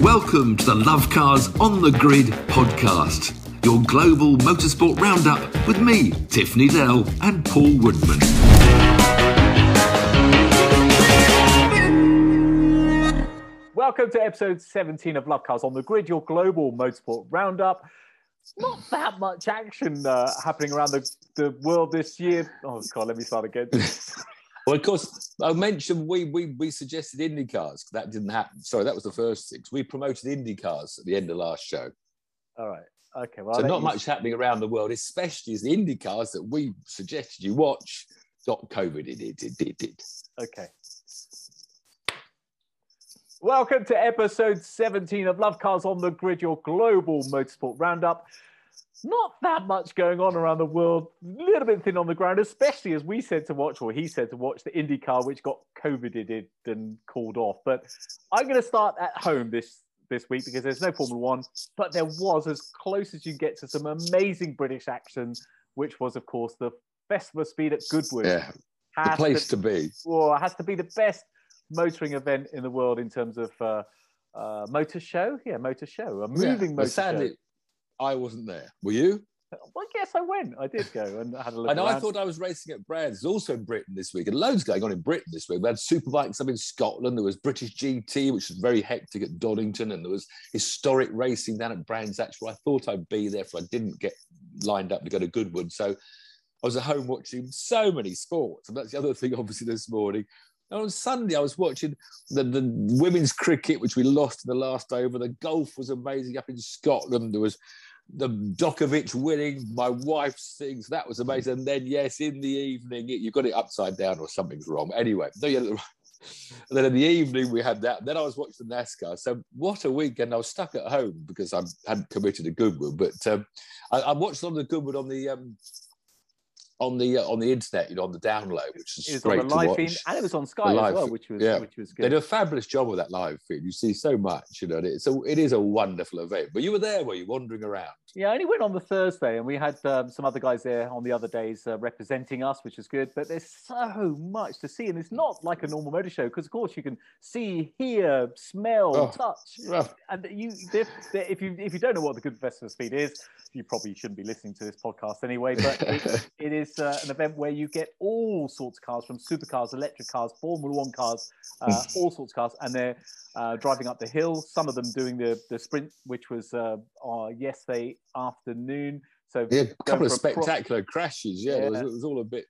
Welcome to the Love Cars on the Grid podcast, your global motorsport roundup with me, Tiffany Dell, and Paul Woodman. Welcome to episode 17 of Love Cars on the Grid, your global motorsport roundup. Not that much action happening around the world this year. Oh, God, let me start again. Well, of course, I mentioned we suggested IndyCars. That didn't happen. Sorry, that was the first six. We promoted IndyCars at the end of last show. All right. Okay. Well, so not much happening around the world, especially as the IndyCars that we suggested you watch got COVID. It did. Okay. Welcome to episode 17 of Love Cars on the Grid, your global motorsport roundup. Not that much going on around the world, a little bit thin on the ground, especially as we said to watch, or he said to watch, the IndyCar, which got COVIDed and called off. But I'm going to start at home this week because there's no Formula One, but there was, as close as you get, to some amazing British action, which was, of course, the Festival of Speed at Goodwood. Yeah, the place to be. Well, it has to be the best motoring event in the world in terms of motor show. Yeah, motor show. A moving motor sadly, show. I wasn't there. Were you? Well, yes, I went. I did go and had a look. And I thought I was racing at Brands. Also in Britain this week. And loads going on in Britain this week. We had superbikes up in Scotland. There was British GT, which was very hectic at Donington. And there was historic racing down at Brands Hatch, where I thought I'd be there, for I didn't get lined up to go to Goodwood. So I was at home watching so many sports. And that's the other thing, obviously, this morning. And on Sunday, I was watching the women's cricket, which we lost in the last over. The golf was amazing up in Scotland. There was the Dokovic winning, my wife sings, that was amazing. And then, yes, in the evening, you got it upside down or something's wrong. Anyway, and then in the evening we had that. Then I was watching the NASCAR. So what a weekend. I was stuck at home because I hadn't committed to Goodwood, but I watched on the Goodwood on the internet, you know, on the download, which is great to watch. Feed, and it was on Sky as well, which was good. They did a fabulous job with that live feed. You see so much, you know. It is a wonderful event. But you were there, were you, wandering around? Yeah, I only went on the Thursday, and we had some other guys there on the other days representing us, which was good. But there's so much to see, and it's not like a normal motor show because, of course, you can see, hear, smell, touch, and if you don't know what the Good Festival of Speed is, you probably shouldn't be listening to this podcast anyway. But it is an event where you get all sorts of cars, from supercars, electric cars, Formula One cars, all sorts of cars, and they're driving up the hill. Some of them doing the sprint, which was yesterday afternoon. So yeah, a couple of spectacular crashes. Yeah, yeah. It was all a bit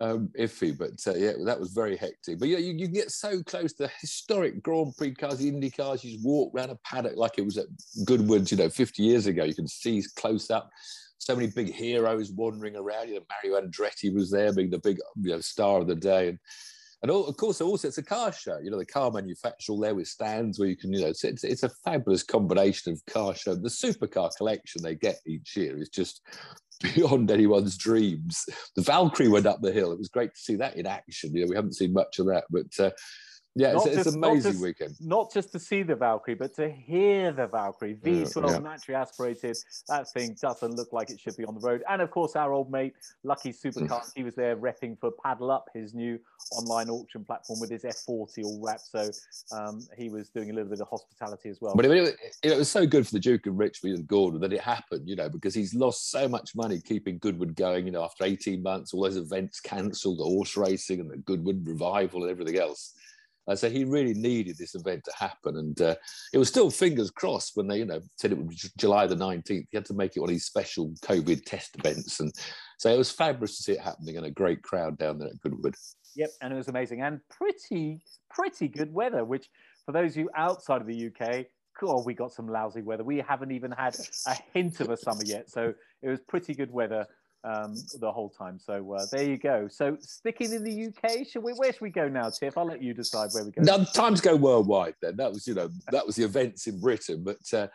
iffy, but yeah, that was very hectic. But yeah, you get so close to historic Grand Prix cars, Indy cars. You just walk around a paddock like it was at Goodwood, you know, 50 years ago. You can see close up so many big heroes wandering around. You know, Mario Andretti was there, being the big, you know, star of the day, and of course, it's a car show. You know, the car manufacturer all there with stands where you can, you know, it's a fabulous combination of car show. The supercar collection they get each year is just beyond anyone's dreams. The Valkyrie went up the hill. It was great to see that in action. You know, we haven't seen much of that, but yeah, it's an amazing weekend. Not just to see the Valkyrie, but to hear the Valkyrie. V12 naturally aspirated. That thing doesn't look like it should be on the road. And, of course, our old mate, Lucky Supercars, he was there repping for Paddle Up, his new online auction platform with his F40 all wrapped. So he was doing a little bit of hospitality as well. But it was so good for the Duke of Richmond and Gordon that it happened, you know, because he's lost so much money keeping Goodwood going, you know, after 18 months, all those events cancelled, the horse racing and the Goodwood revival and everything else. So he really needed this event to happen, and it was still fingers crossed when they, you know, said it would be July the 19th. He had to make it one of these special COVID test events, and so it was fabulous to see it happening and a great crowd down there at Goodwood. Yep, and it was amazing and pretty good weather. Which, for those of you outside of the UK, God, we got some lousy weather. We haven't even had a hint of a summer yet, so it was pretty good weather the whole time. So there you go. So sticking in the UK, where should we go now, Tiff? I'll let you decide where we go. Now, time to go worldwide then. That was the events in Britain. But the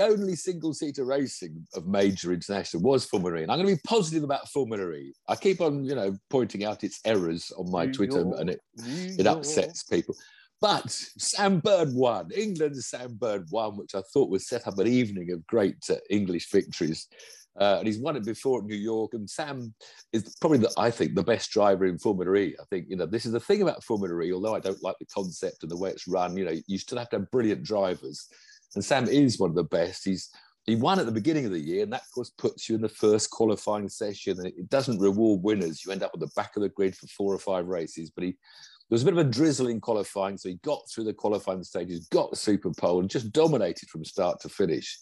only single-seater racing of major international was Formula E. And I'm going to be positive about Formula E. I keep on, you know, pointing out its errors on my Twitter, and it upsets people. But Sam Bird won. England's Sam Bird won, which I thought would set up an evening of great English victories. And he's won it before at New York. And Sam is probably, I think, the best driver in Formula E. I think, you know, this is the thing about Formula E, although I don't like the concept and the way it's run, you know, you still have to have brilliant drivers. And Sam is one of the best. He won at the beginning of the year, and that, of course, puts you in the first qualifying session. And it doesn't reward winners. You end up on the back of the grid for 4 or 5 races. But there was a bit of a drizzle in qualifying, so he got through the qualifying stages, got the Super Pole, and just dominated from start to finish.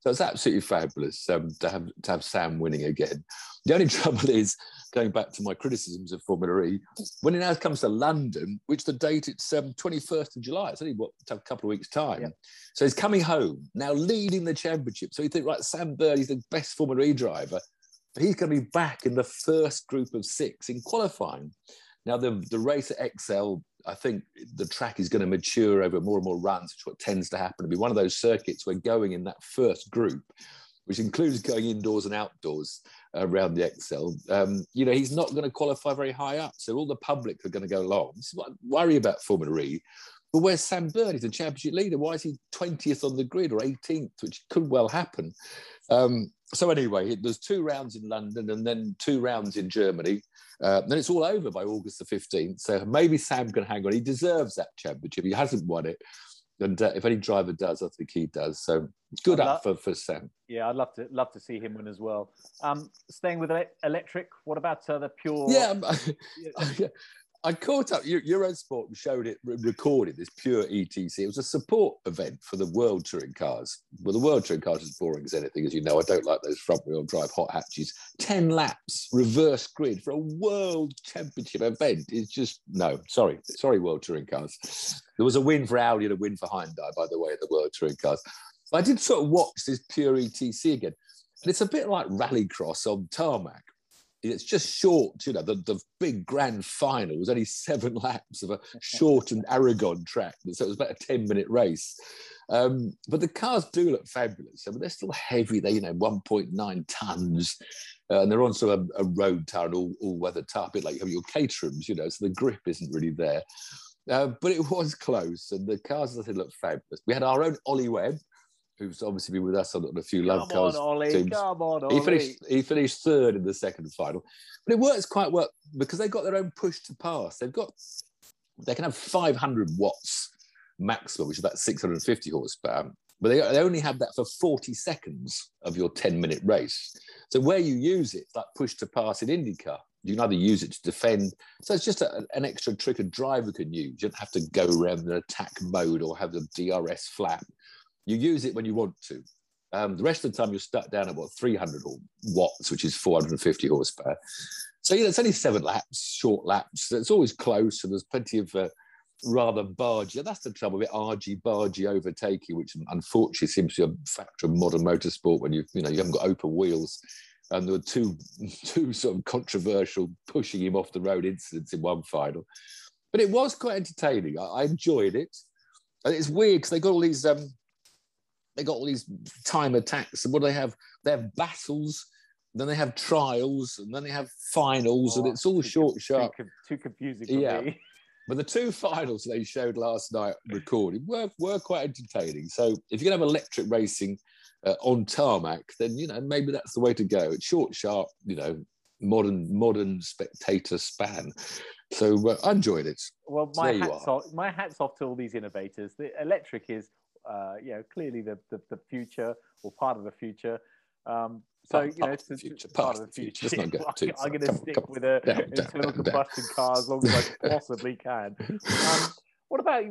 So it's absolutely fabulous to have Sam winning again. The only trouble is, going back to my criticisms of Formula E, when it now comes to London, which the date, it's 21st of July, it's only, what, a couple of weeks' time. Yeah. So he's coming home, now leading the championship. So you think, right, Sam Bird, he's the best Formula E driver, but he's going to be back in the first group of 6 in qualifying. Now, the race at XL, I think the track is going to mature over more and more runs, which is what tends to happen. It'll be one of those circuits where going in that first group, which includes going indoors and outdoors around the XL, you know, he's not going to qualify very high up. So all the public are going to go long. This is what I worry about Formula E. But where's Sam Bird? He's the championship leader. Why is he 20th on the grid or 18th, which could well happen? So anyway, there's 2 rounds in London and then 2 rounds in Germany. Then it's all over by August the 15th. So maybe Sam can hang on. He deserves that championship. He hasn't won it. And if any driver does, I think he does. So good up for Sam. Yeah, I'd love to see him win as well. Staying with electric, what about the pure... Yeah, I caught up, Eurosport showed it, recorded this pure ETC. It was a support event for the World Touring Cars. Well, the World Touring Cars is boring as anything, as you know. I don't like those front-wheel drive hot hatches. 10 laps, reverse grid for a World Championship event. It's just, no, sorry. Sorry, World Touring Cars. There was a win for Audi and a win for Hyundai, by the way, at the World Touring Cars. But I did sort of watch this pure ETC again. And it's a bit like rallycross on tarmac. It's just short, you know, the big grand final was only 7 laps of a shortened Aragon track. So it was about a 10-minute race. But the cars do look fabulous. I mean, they're still heavy. They're, you know, 1.9 tons. And they're on sort of a road tire, an all-weather tire, a bit like your Caterhams, you know, so the grip isn't really there. But it was close. And the cars, I think, look fabulous. We had our own Ollie Webb, who's obviously been with us on a few Love Cars teams. Come on, Ollie. He finished 3rd in the second final. But it works quite well because they've got their own push to pass. They can have 500 watts maximum, which is about 650 horsepower. But they only have that for 40 seconds of your 10-minute race. So where you use it, like push to pass in IndyCar, you can either use it to defend. So it's just an extra trick a driver can use. You don't have to go around the attack mode or have the DRS flap. You use it when you want to. The rest of the time, you're stuck down at, what, 300 watts, which is 450 horsepower. So, you know, it's only 7 laps, short laps. It's always close, and there's plenty of rather bargy. That's the trouble with argy-bargy overtaking, which unfortunately seems to be a factor of modern motorsport when you haven't got open wheels. And there were two sort of controversial pushing him off the road incidents in one final. But it was quite entertaining. I enjoyed it. And it's weird because they got all these... They got all these time attacks. And what do they have? They have battles, then they have trials, and then they have finals, and it's all short, sharp. Too confusing for me. But the 2 finals they showed last night recorded were quite entertaining. So if you're going to have electric racing on tarmac, then, you know, maybe that's the way to go. It's short, sharp, you know, modern spectator span. So I enjoyed it. Well, my hat's off to all these innovators. The electric is... you know, clearly the future or part of the future. So, part of the future. I'm going to stick with internal combustion car as long as I possibly can. What about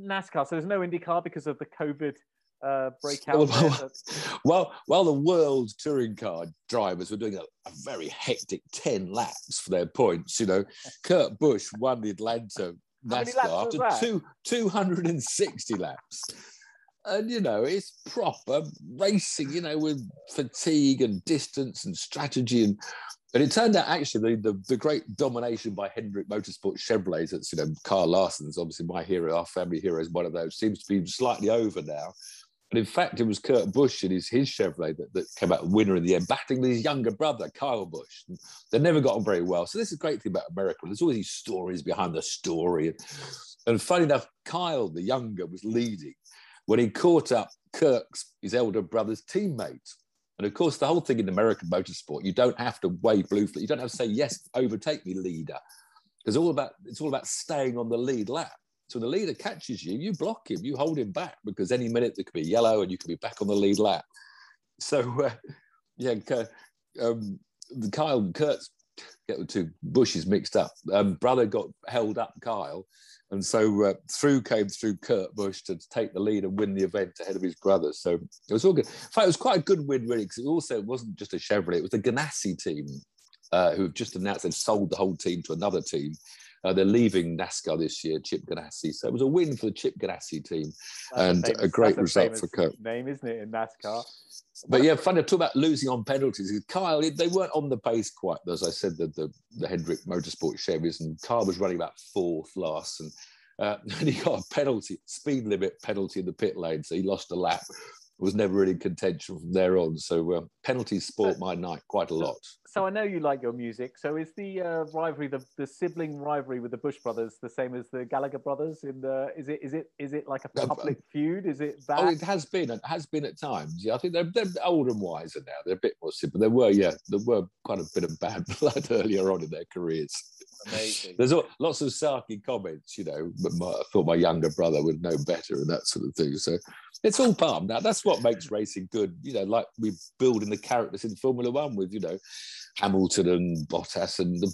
NASCAR? So there's no IndyCar because of the COVID breakout. Well, the World Touring Car drivers were doing a very hectic 10 laps for their points. You know, Kurt Busch won the Atlanta NASCAR after 260 laps. And, you know, it's proper racing, you know, with fatigue and distance and strategy. And it turned out, actually, the great domination by Hendrick Motorsport Chevrolet, that's, you know, Carl Larson's obviously my hero, our family hero is one of those, seems to be slightly over now. And in fact, it was Kurt Busch and his Chevrolet that came out winner in the end, battling his younger brother, Kyle Busch. And they never got on very well. So this is a great thing about America. There's always these stories behind the story. And funny enough, Kyle, the younger, was leading when he caught up Kirk's, his elder brother's teammate. And of course, the whole thing in American motorsport, you don't have to wave blue flag. You don't have to say, yes, overtake me, leader. Because it's all about staying on the lead lap. So when the leader catches you, you block him, you hold him back, because any minute there could be yellow and you could be back on the lead lap. So, Kurt's, get the two Bushes mixed up. Brother got held up, Kyle. And so came through Kurt Busch to take the lead and win the event ahead of his brother. So it was all good. In fact, it was quite a good win, really, because it wasn't just a Chevrolet. It was the Ganassi team who have just announced they've sold the whole team to another team. They're leaving NASCAR this year, Chip Ganassi. So it was a win for the Chip Ganassi team, and a great result for Kurt. Name, isn't it, in NASCAR? But yeah, funny to talk about losing on penalties. Kyle, they weren't on the pace quite. As I said, the Hendrick Motorsport Chevys, and Kyle was running about fourth last, and he got a penalty, speed limit penalty in the pit lane, so he lost a lap. Was never really in contention from there on. So penalties sport my night quite a lot. So I know you like your music. So is the rivalry, the sibling rivalry with the Busch brothers, the same as the Gallagher brothers? Is it like a public feud? Is it that? Oh, it has been at times. Yeah, I think they're older and wiser now. They're a bit more simple. There were quite a bit of bad blood earlier on in their careers. Amazing. There's lots of sarky comments, you know. But I thought my younger brother would know better and that sort of thing. So it's all part of that. That's what makes racing good, you know. Like we build in the characters in Formula One with, you know, Hamilton and Bottas and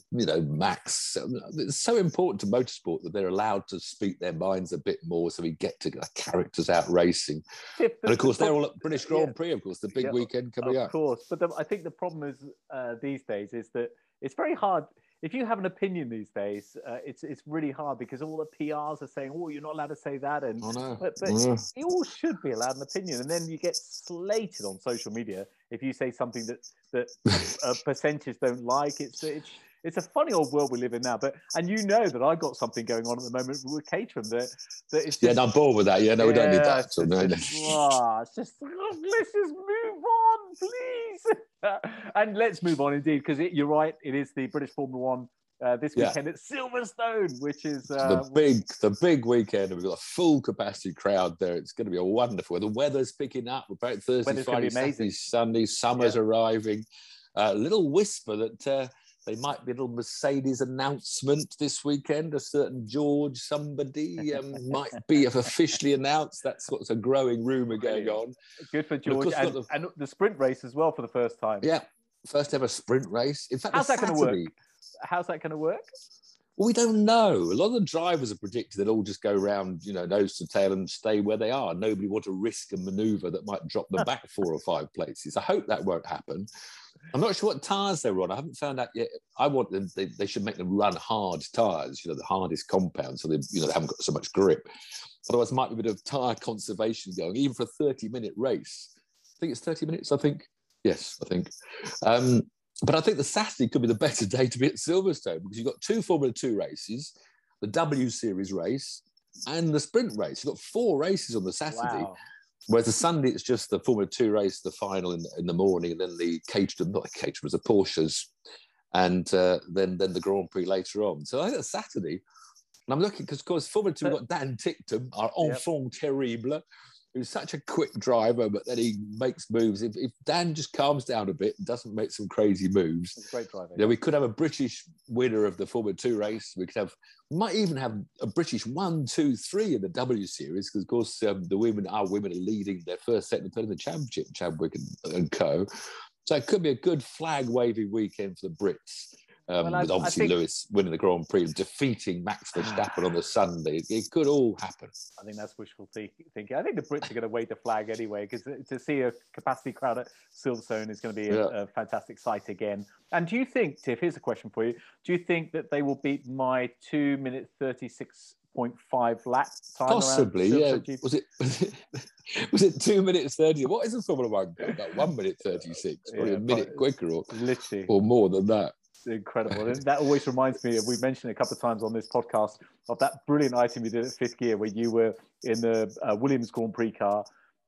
Max. It's so important to motorsport that they're allowed to speak their minds a bit more, so we get to the characters out racing. And of course, they're all at British Grand Prix, of course, the big weekend coming up. Of course, but I think the problem is these days is that it's very hard. If you have an opinion these days, it's really hard, because all the PRs are saying, "Oh, you're not allowed to say that," and but you all should be allowed an opinion. And then you get slated on social media if you say something that a percentage don't like. It's a funny old world we live in now. But and you know that I've got something going on at the moment with Caterham that it's just, I'm bored with that. Yeah, no, we don't need that. Let's just move on, please. And let's move on indeed, because you're right, it is the British Formula One this weekend at Silverstone, which is the big weekend. We've got a full capacity crowd there. It's going to be a wonderful. The weather's picking up. We're back Thursday, weather's Friday, Saturday, Sunday. Summer's arriving. A little whisper that they might be a little Mercedes announcement this weekend. A certain George somebody might be officially announced. That's what's a growing rumour going on. Good for George. And the sprint race as well for the first time. Yeah, first ever sprint race. In fact, how's that going to work? Well, we don't know. A lot of the drivers are predicted they'll all just go round, nose to tail and stay where they are. Nobody wants to risk a manoeuvre that might drop them back 4 or 5 places. I hope that won't happen. I'm not sure what tyres they're on. I haven't found out yet. I want them. They should make them run hard tyres. The hardest compound, so they haven't got so much grip. Otherwise, there might be a bit of tyre conservation going, even for a 30-minute race. I think it's 30 minutes. I think. But I think the Saturday could be the better day to be at Silverstone, because you've got 2 Formula 2 races, the W Series race and the sprint race. You've got 4 races on the Saturday. Wow. Whereas the Sunday, it's just the Formula 2 race, the final in the morning, and then the Caterham, not the Caterham, the Porsches, and then the Grand Prix later on. So I think that's Saturday. And I'm looking, because, of course, Formula 2, we've got Dan Tickton, our enfant terrible, who's such a quick driver, but then he makes moves. If Dan just calms down a bit and doesn't make some crazy moves, great driver, we could have a British winner of the Formula 2 race. We might even have a British 1, 2, 3 in the W Series, because, of course, our women are leading their first, second, and third in the championship, Chadwick and co. So it could be a good flag-waving weekend for the Brits. With obviously Lewis winning the Grand Prix and defeating Max Verstappen on the Sunday. It could all happen. I think that's wishful thinking. I think the Brits are going to wave the flag anyway, because to see a capacity crowd at Silverstone is going to be a fantastic sight again. And do you think, Tiff, here's a question for you, do you think that they will beat my 2:36.5 lap time? Possibly, yeah. Was it 2:30? What is a Formula 1? About 1:36, probably a minute quicker or more than that. Incredible. And that always reminds me of, we've mentioned a couple of times on this podcast, of that brilliant item you did at Fifth Gear, where you were in the Williams Grand Prix car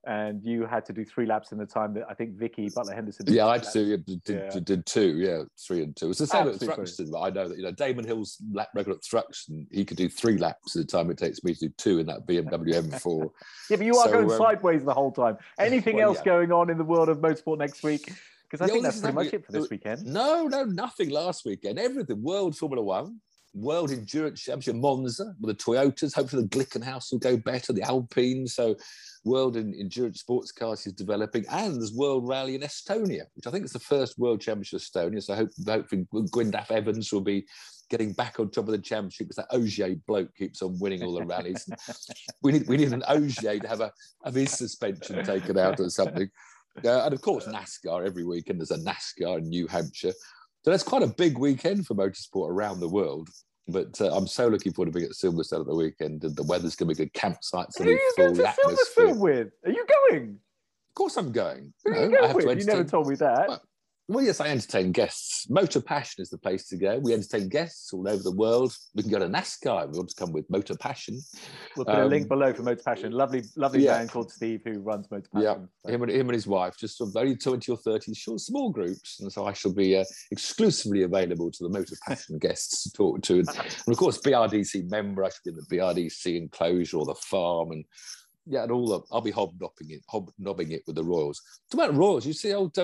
and you had to do 3 laps in the time that I think Vicky Butler Henderson did. Yeah, I had to did 2, yeah, 3 and 2. It was the same at Thruxton, but I know that, you know, Damon Hill's lap record at Thruxton, he could do 3 laps at the time it takes me to do 2 in that BMW M4. Yeah, but you are going sideways the whole time. Anything else going on in the world of motorsport next week? Because I think that's pretty much it for this weekend. No, nothing last weekend. Everything. World Formula 1, World Endurance Championship, Monza with the Toyotas. Hopefully the Glickenhaus will go better, the Alpine. So World Endurance Sports Cars is developing. And there's World Rally in Estonia, which I think is the first World Championship in Estonia. So hopefully Gwyndaf Evans will be getting back on top of the championship because that Ogier bloke keeps on winning all the rallies. we need an Ogier to have his suspension taken out or something. And of course, NASCAR every weekend. There's a NASCAR in New Hampshire. So that's quite a big weekend for motorsport around the world. But I'm so looking forward to being at Silverstone at the weekend. And the weather's going to be good. Campsites. Who are you going to Silverstone with? Are you going? Of course I'm going. Who are you going with? You never told me that. Well, yes, I entertain guests. Motor Passion is the place to go. We entertain guests all over the world. We can go to NASCAR if we want to come with Motor Passion. We'll put a link below for Motor Passion. Lovely man called Steve who runs Motor Passion. Yeah, him and his wife, just sort of only 20 or 30 short, small groups. And so I shall be exclusively available to the Motor Passion guests to talk to. And of course, BRDC member, I should be in the BRDC enclosure or the farm and... Yeah, and all of I'll be hobnobbing it with the Royals. Talk about Royals, you see old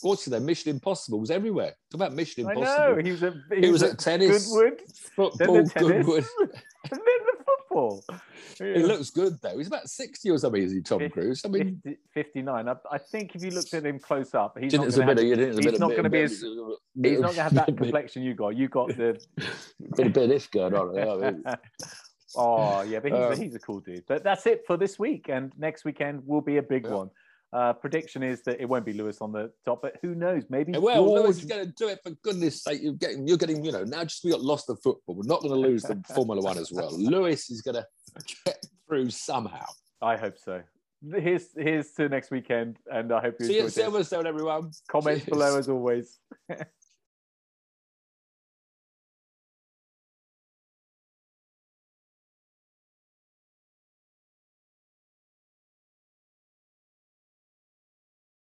what's his name? Mission Impossible was everywhere. Talk about Mission Impossible. I know, he was at tennis, Goodwood, football, Goodwood, and then the football. Yeah. He looks good though. He's about 60 or something, is he, Tom Cruise? I mean, 59. I think if you looked at him close up, he's not going to have that complexion you got. You got the bit of this going on. I mean. Oh, yeah, but he's a cool dude. But that's it for this week. And next weekend will be a big one. Prediction is that it won't be Lewis on the top, but who knows? Maybe Lewis is going to do it, for goodness sake. You're getting, you know, now just we got lost the football. We're not going to lose the Formula 1 as well. Lewis is going to get through somehow. I hope so. Here's to next weekend, and I hope you enjoyed it. See you at Silverstone, everyone. Comments below as always.